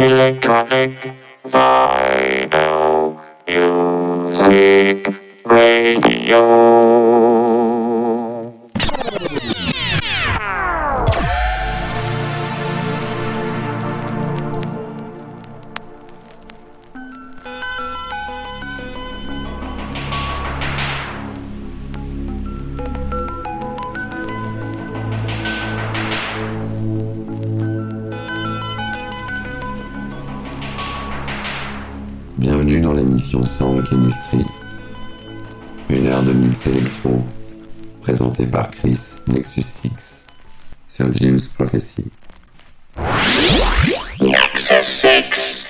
Electronic Vinyl Music Radio. Bienvenue dans l'émission Sound Chemistry, une heure de mix électro, présentée par Chris Nexus 6 sur Jamz Prophecy. Nexus 6.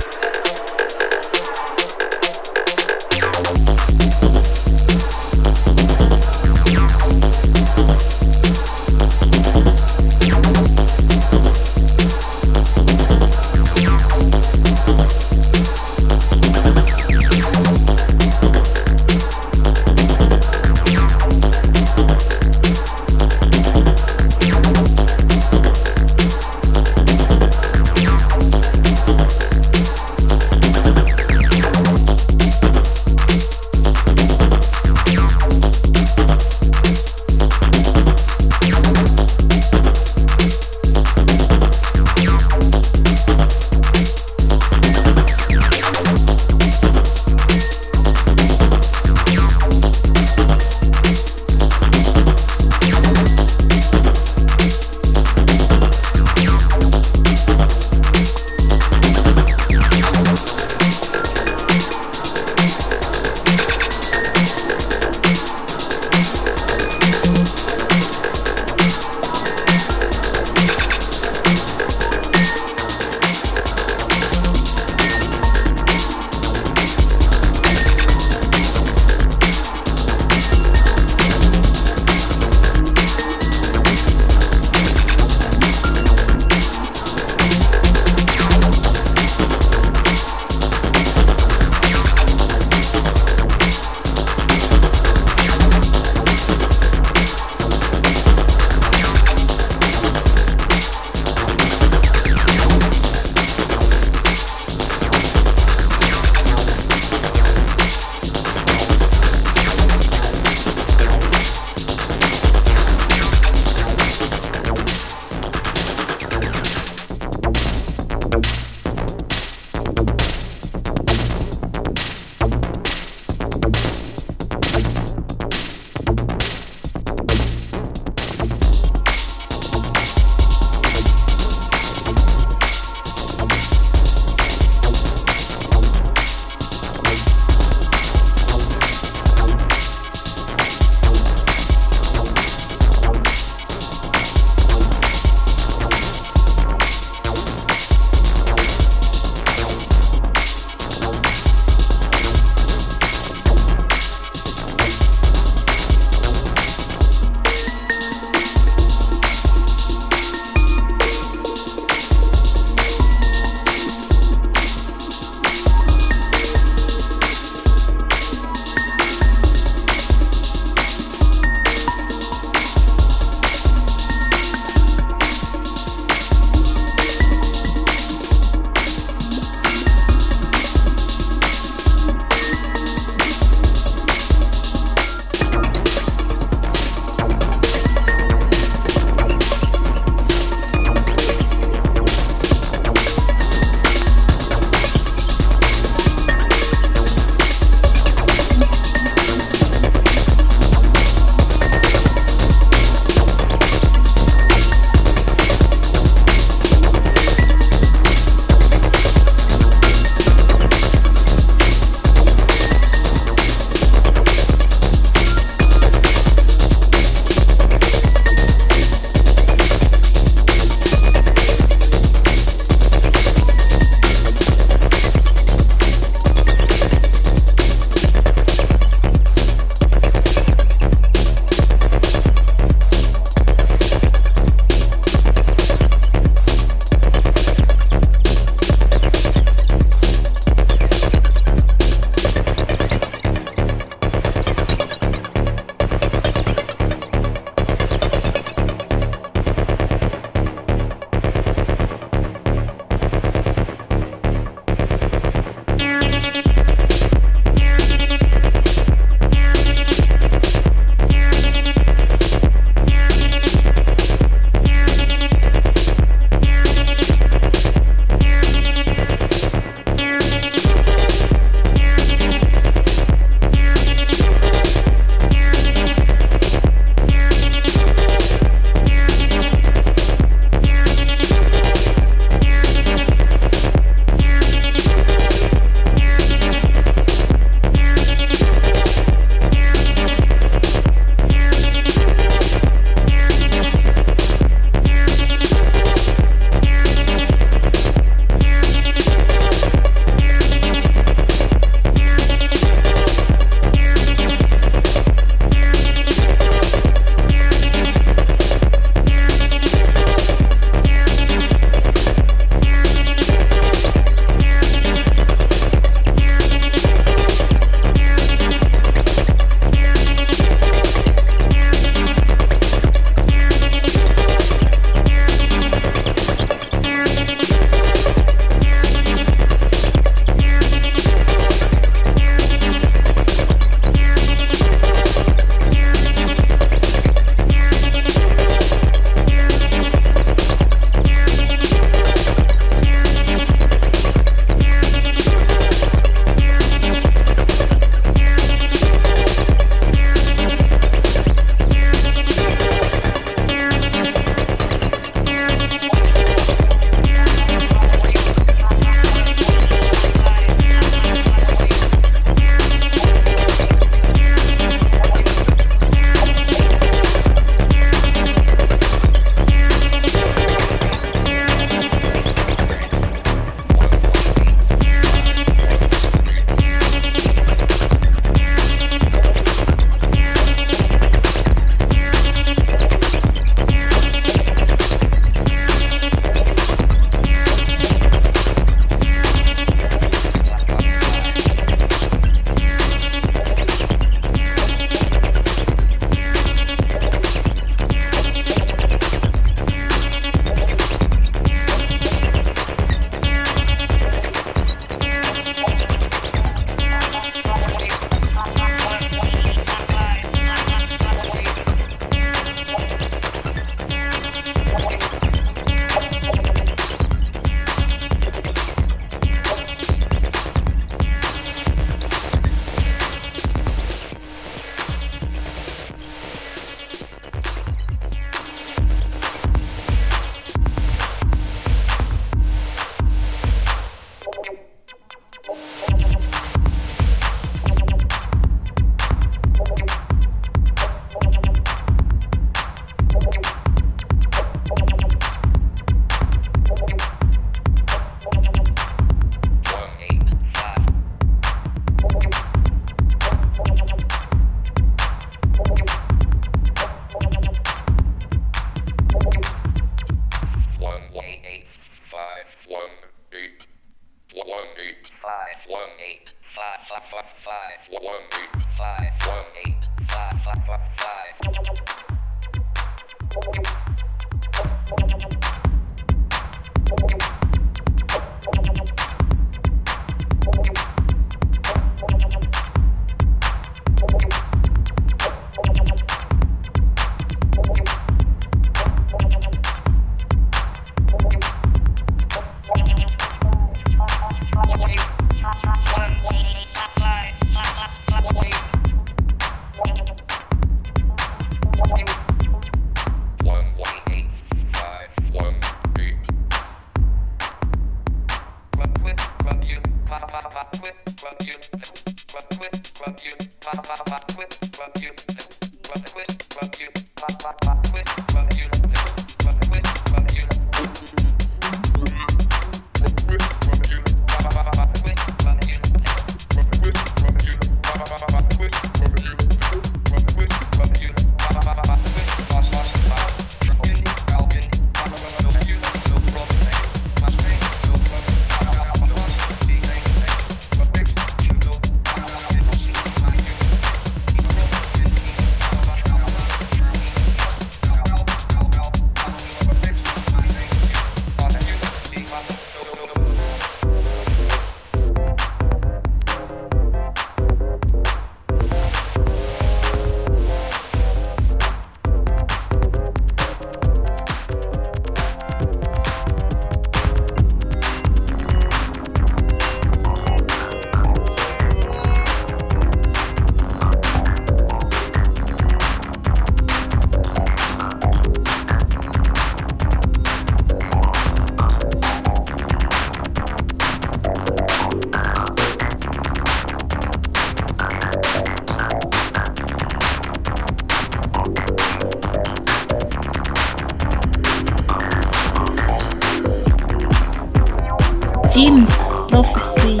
Jamz Prophecy.